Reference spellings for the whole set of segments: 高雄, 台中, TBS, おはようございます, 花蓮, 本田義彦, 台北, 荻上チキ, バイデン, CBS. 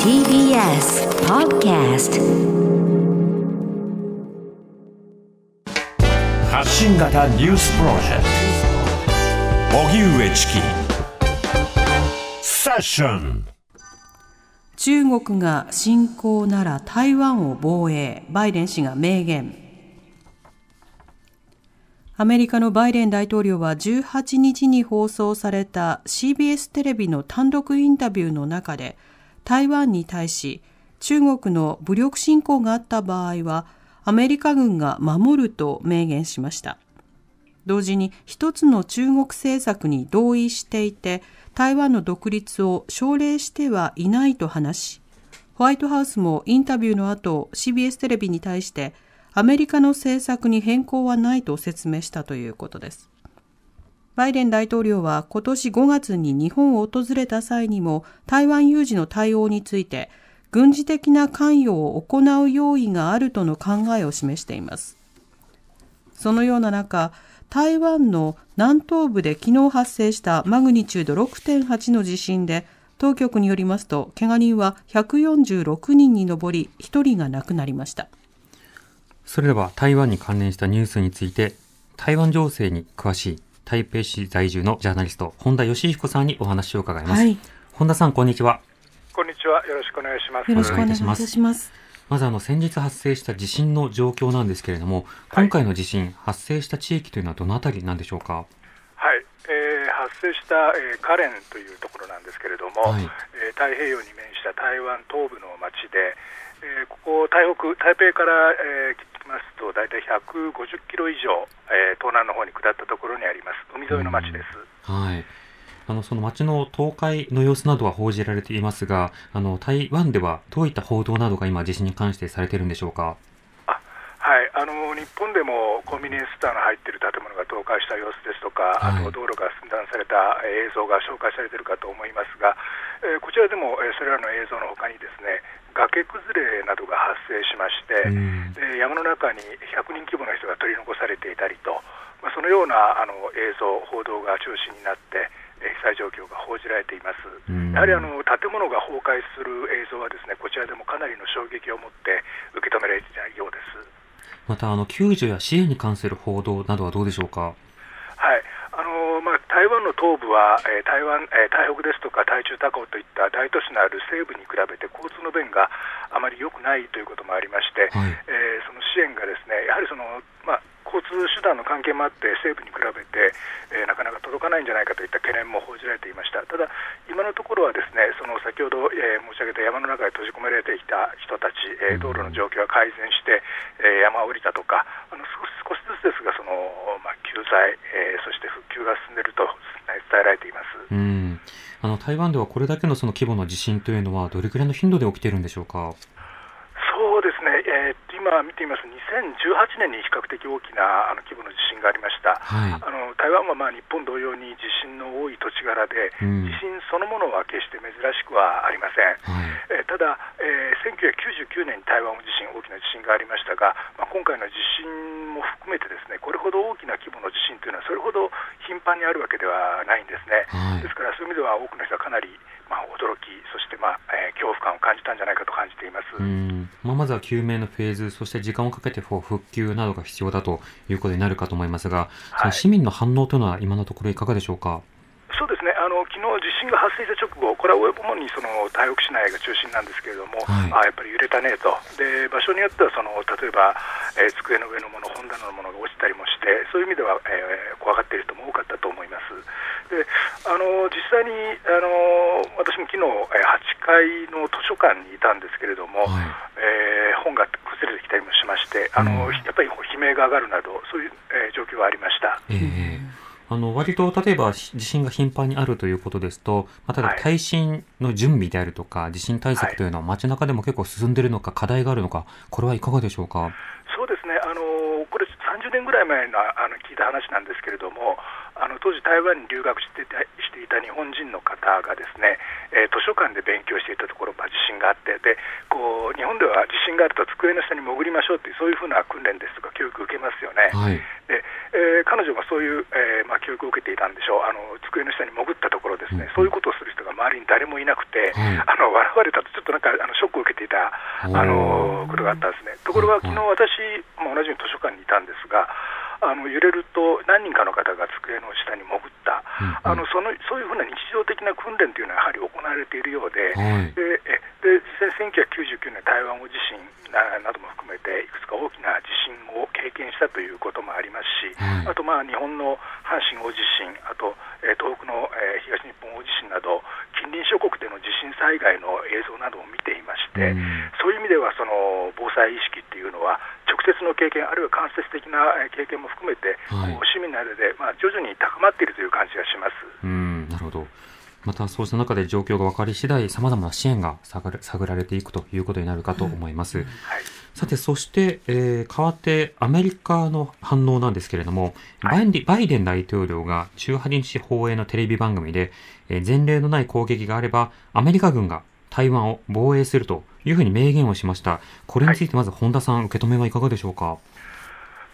TBS Podcast 発信型ニュースプロジェクト荻上チキセッション。中国が侵攻なら台湾を防衛、バイデン氏が明言。アメリカのバイデン大統領は18日に放送された CBS テレビの単独インタビューの中で、台湾に対し中国の武力侵攻があった場合はアメリカ軍が守ると明言しました。同時に一つの中国政策に同意していて、台湾の独立を奨励してはいないと話し、ホワイトハウスもインタビューの後 CBS テレビに対してアメリカの政策に変更はないと説明したということです。バイデン大統領は今年5月に日本を訪れた際にも台湾有事の対応について軍事的な関与を行う用意があるとの考えを示しています。そのような中、台湾の南東部で昨日発生したマグニチュード 6.8 の地震で当局によりますと怪我人は146人に上り、1人が亡くなりました。それでは台湾に関連したニュースについて、台湾情勢に詳しい台北市在住のジャーナリスト本田義彦さんにお話を伺います、はい、本田さん、こんにちは。こんにちは、よろしくお願いします。よろしくお願いいたします。まず先日発生した地震の状況なんですけれども、今回の地震、発生した地域というのはどのあたりなんでしょうか。はい、発生した、花蓮というところなんですけれども、太平洋に面した台湾東部の町で、ここ台北から、ますと大体150キロ以上、東南の方に下ったところにあります海沿いの町です、はい、その町の倒壊の様子などは報じられていますが、台湾ではどういった報道などが今地震に関してされているんでしょうか。はい、日本でもコンビニエンスストアの入っている建物が倒壊した様子ですとか、あと道路が寸断された映像が紹介されているかと思いますが、こちらでもそれらの映像の他にですね、崖崩れなどが発生しまして、山の中に100人規模の人が取り残されていたりと、そのような映像、報道が中心になって被災状況が報じられています。やはり建物が崩壊する映像はですね、こちらでもかなりの衝撃を持って受け止められていないようです。また救助や支援に関する報道などはどうでしょうか。はい、台湾の東部は台北ですとか台中高雄といった大都市のある西部に比べて交通の便があまり良くないということもありまして、その支援がですね、やはり交通手段の関係もあって西部に比べて、なかなか届かないんじゃないかといった懸念も報じられていました。ただ今のところはですね、先ほど、申し上げた山の中に閉じ込められていた人たち、道路の状況が改善して、山を降りたとか、少しずつですが救済、そして復旧が進んでいると伝えられています。台湾ではこれだけの規模の地震というのはどれくらいの頻度で起きているんでしょうか。そうですね、今見ています2018年に比較的大きな規模の地震がありました、台湾は日本同様に地震の多い土地柄で、地震そのものは決して珍しくはありません、ただ、1999年に台湾も大きな地震がありましたが、今回の地震も含めてですね、これほど大きな規模の地震というのはそれほど頻繁にあるわけではないんですね、ですからそういう意味では多くの人はかなり驚き、そして恐怖感を感じたんじゃないかと感じています。まずは救命のフェーズ、そして時間をかけて復旧などが必要だということになるかと思いますが、市民の反応というのは今のところいかがでしょうか。そうですね、昨日地震が発生した直後、これは主に台北市内が中心なんですけれども、やっぱり揺れたねと。で、場所によっては例えば、机の上のもの、本棚のものが落ちたりもして、そういう意味では、怖がっている人も多かったと思います。で、実際に私も昨日8階の図書館にいたんですけれども、本が崩れてきたりもしまして、やっぱり悲鳴が上がるなど、そういう、状況はありました。割と例えば地震が頻繁にあるということですと、耐震の準備であるとか地震対策というのは街中でも結構進んでいるのか、課題があるのか、これはいかがでしょうか。そうですね、これ30年ぐらい前の聞いた話なんですけれども、当時台湾に留学していた日本人の方がですね、図書館で勉強していたところ地震があって、で日本では地震があると机の下に潜りましょうという、そういうふうな訓練ですとか教育を受けますよね、で彼女がそういう、教育を受けていたんでしょう。机の下に潜ったところですね、そういうことをする人が周りに誰もいなくて、はい、笑われたとちょっとなんかショックを受けていたことがあったんですね。ところが昨日私も同じように図書館にいたんですが、揺れると何人かの方が机の下に潜った、そういうふうな日常的な訓練というのはやはり行われているようで、はい、で1999年台湾地震なども含めていくつか大きな地震を経験したということもありますし、はい、あと日本の阪神大地震、あと東北の東日本大地震など近隣諸国での地震災害の映像などを見ていまして、そういう意味ではその防災意識というのは直接の経験あるいは間接的な経験も含めて、はい、市民の間で、徐々に高まっているという感じがします。なるほど。またそうした中で状況が分かり次第さまざまな支援が探られていくということになるかと思います、はい、さてそして、変わってアメリカの反応なんですけれども、はい、バイデン大統領が18日放映のテレビ番組で、前例のない攻撃があればアメリカ軍が台湾を防衛するというふうに明言をしました。これについてまず本田さん、はい、受け止めはいかがでしょうか。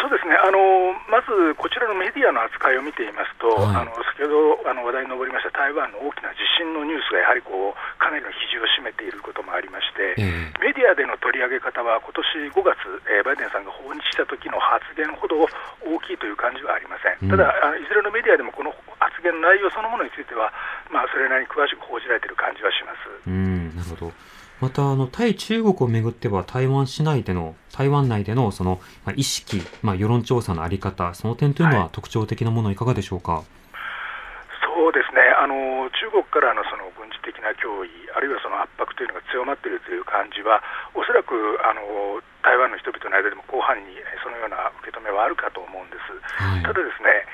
そうですね、まずこちらのメディアの扱いを見ていますと、はい、先ほど話題に上りました台湾の大きな地震のニュースがやはりかなりの比重を占めていることもありまして、メディアでの取り上げ方は今年5月、バイデンさんが訪日した時の発言ほど大きいという感じはありません、ただいずれのメディアでもこの発言の内容そのものについては、それなりに詳しく報じられている感じはします。なるほど。また対中国をめぐっては台湾内でのその意識、世論調査のあり方、その点というのは特徴的なものいかがでしょうか。はい、そうですね。中国からのその軍事的な脅威あるいはその圧迫というのが強まっているという感じはおそらく台湾の人々の間でも広範にそのような受け止めはあるかと思うんです。はい、ただですね、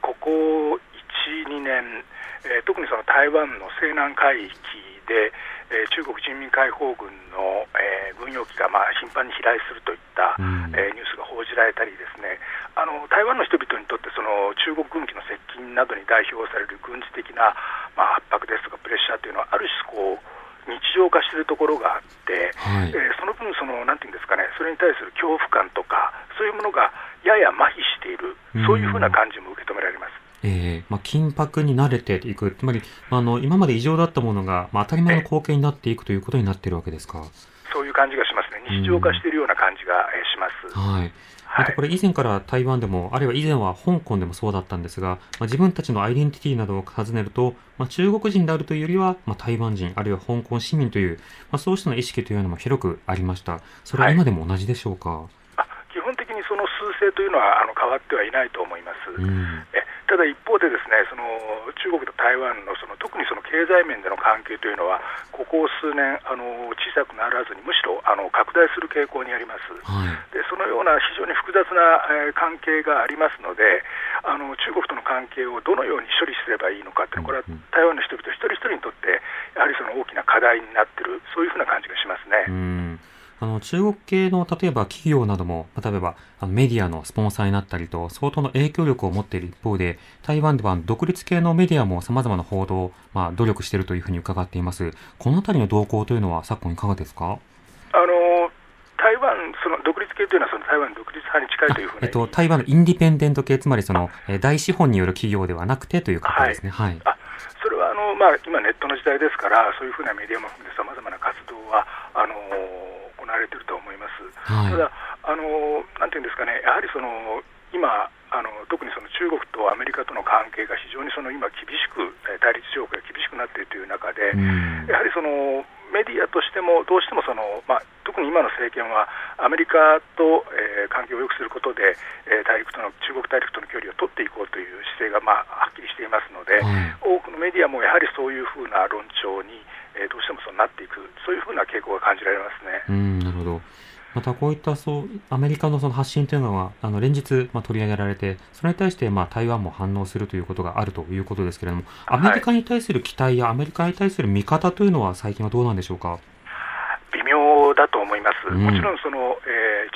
ここ1、2年、特にその台湾の西南海域で中国人民解放軍の、軍用機が頻繁に飛来するといった、ニュースが報じられたりですね、台湾の人々にとってその中国軍機の接近などに代表される軍事的な、圧迫ですとかプレッシャーというのはある種日常化しているところがあって、はい、その分なんていうんですかね、それに対する恐怖感とかそういうものがやや麻痺している、そういうふうな感じも受け止められます。緊迫に慣れていく、つまり今まで異常だったものが、当たり前の光景になっていくということになっているわけですか。そういう感じがしますね。日常化しているような感じがします。はい。またこれ以前から台湾でも、あるいは以前は香港でもそうだったんですが、自分たちのアイデンティティなどを尋ねると、中国人であるというよりは、台湾人あるいは香港市民という、そうした意識というのも広くありました。それは今でも同じでしょうか。はい、基本的にその趨勢というのは変わってはいないと思います。ただ一方でですね、その中国と台湾の、特にその経済面での関係というのはここ数年小さくならずにむしろ拡大する傾向にあります、はい、でそのような非常に複雑な関係がありますので中国との関係をどのように処理すればいいのかというのはこれは台湾の人々一人一人にとってやはりその大きな課題になっている、そういうふうな感じがしますね。中国系の例えば企業なども例えばメディアのスポンサーになったりと相当の影響力を持っている一方で、台湾では独立系のメディアも様々な報道を、努力しているというふうに伺っています。このあたりの動向というのは昨今いかがですか。台湾その独立系というのはその台湾独立派に近いというふうに、台湾のインディペンデント系、つまりその大資本による企業ではなくてという方ですね。はい、はい、それは今ネットの時代ですから、そういうふうなメディアも含めて様々な活動は行われていると思います。はい、ただなんていうんですかね、やはりその今特にその中国とアメリカとの関係が非常にその今厳しく対立状況が厳しくなっているという中で、やはりそのメディアとしてもどうしてもその、特に今の政権はアメリカと、関係を良くすることで、中国大陸との距離を取っていこうという姿勢が、はっきりしていますので、多くのメディアもやはりそういうふうな論調に、どうしてもそうなっていく、そういうふうな傾向が感じられますね。なるほど。またこういったアメリカのその発信というのは連日取り上げられて、それに対して台湾も反応するということがあるということですけれども、アメリカに対する期待やアメリカに対する見方というのは最近はどうなんでしょうか。微妙だと思います。もちろんその、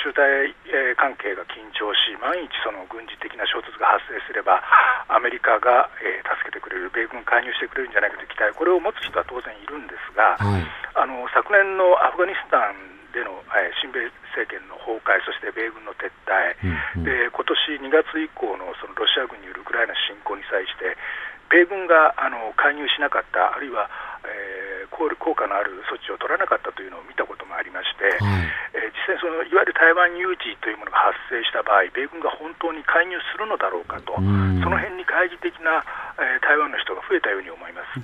中台関係が緊張し、万一その軍事的な衝突が発生すればアメリカが、助けてくれる、米軍介入してくれるんじゃないかという期待、これを持つ人は当然いるんですが、はい、昨年のアフガニスタンでの親米政権の崩壊、そして米軍の撤退、で今年2月以降の、 そのロシア軍によるウクライナ侵攻に際して米軍が介入しなかった、あるいは、効果のある措置を取らなかったというのを見たこともありまして、実際そのいわゆる台湾有事というものが発生した場合、米軍が本当に介入するのだろうかと、その辺に懐疑的な、台湾の人が増えたように思います。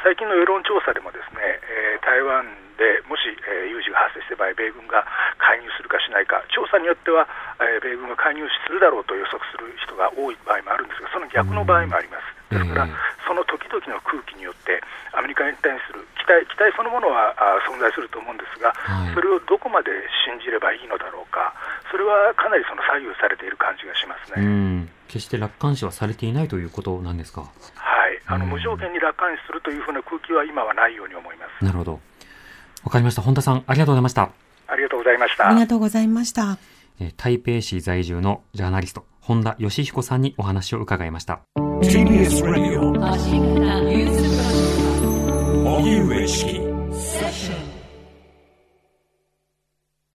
最近の世論調査でもですね、台湾でもし、有事が発生した場合、米軍が介入するかしないか、調査によっては、米軍が介入するだろうと予測する人が多い場合もあるんですが、その逆の場合もあります。ですから、その時々の空気によってアメリカに対する期待そのものは存在すると思うんですが、それをどこまで信じればいいのだろうか、それはかなりその左右されている感じがしますね。決して楽観視はされていないということなんですか。はい、無条件に楽観視するというふうな空気は今はないように思います。なるほど、わかりました。本田さん、ありがとうございました。ありがとうございました。ありがとうございました。台北市在住のジャーナリスト本田義彦さんにお話を伺いました。 TBS ラジオ荻上チキ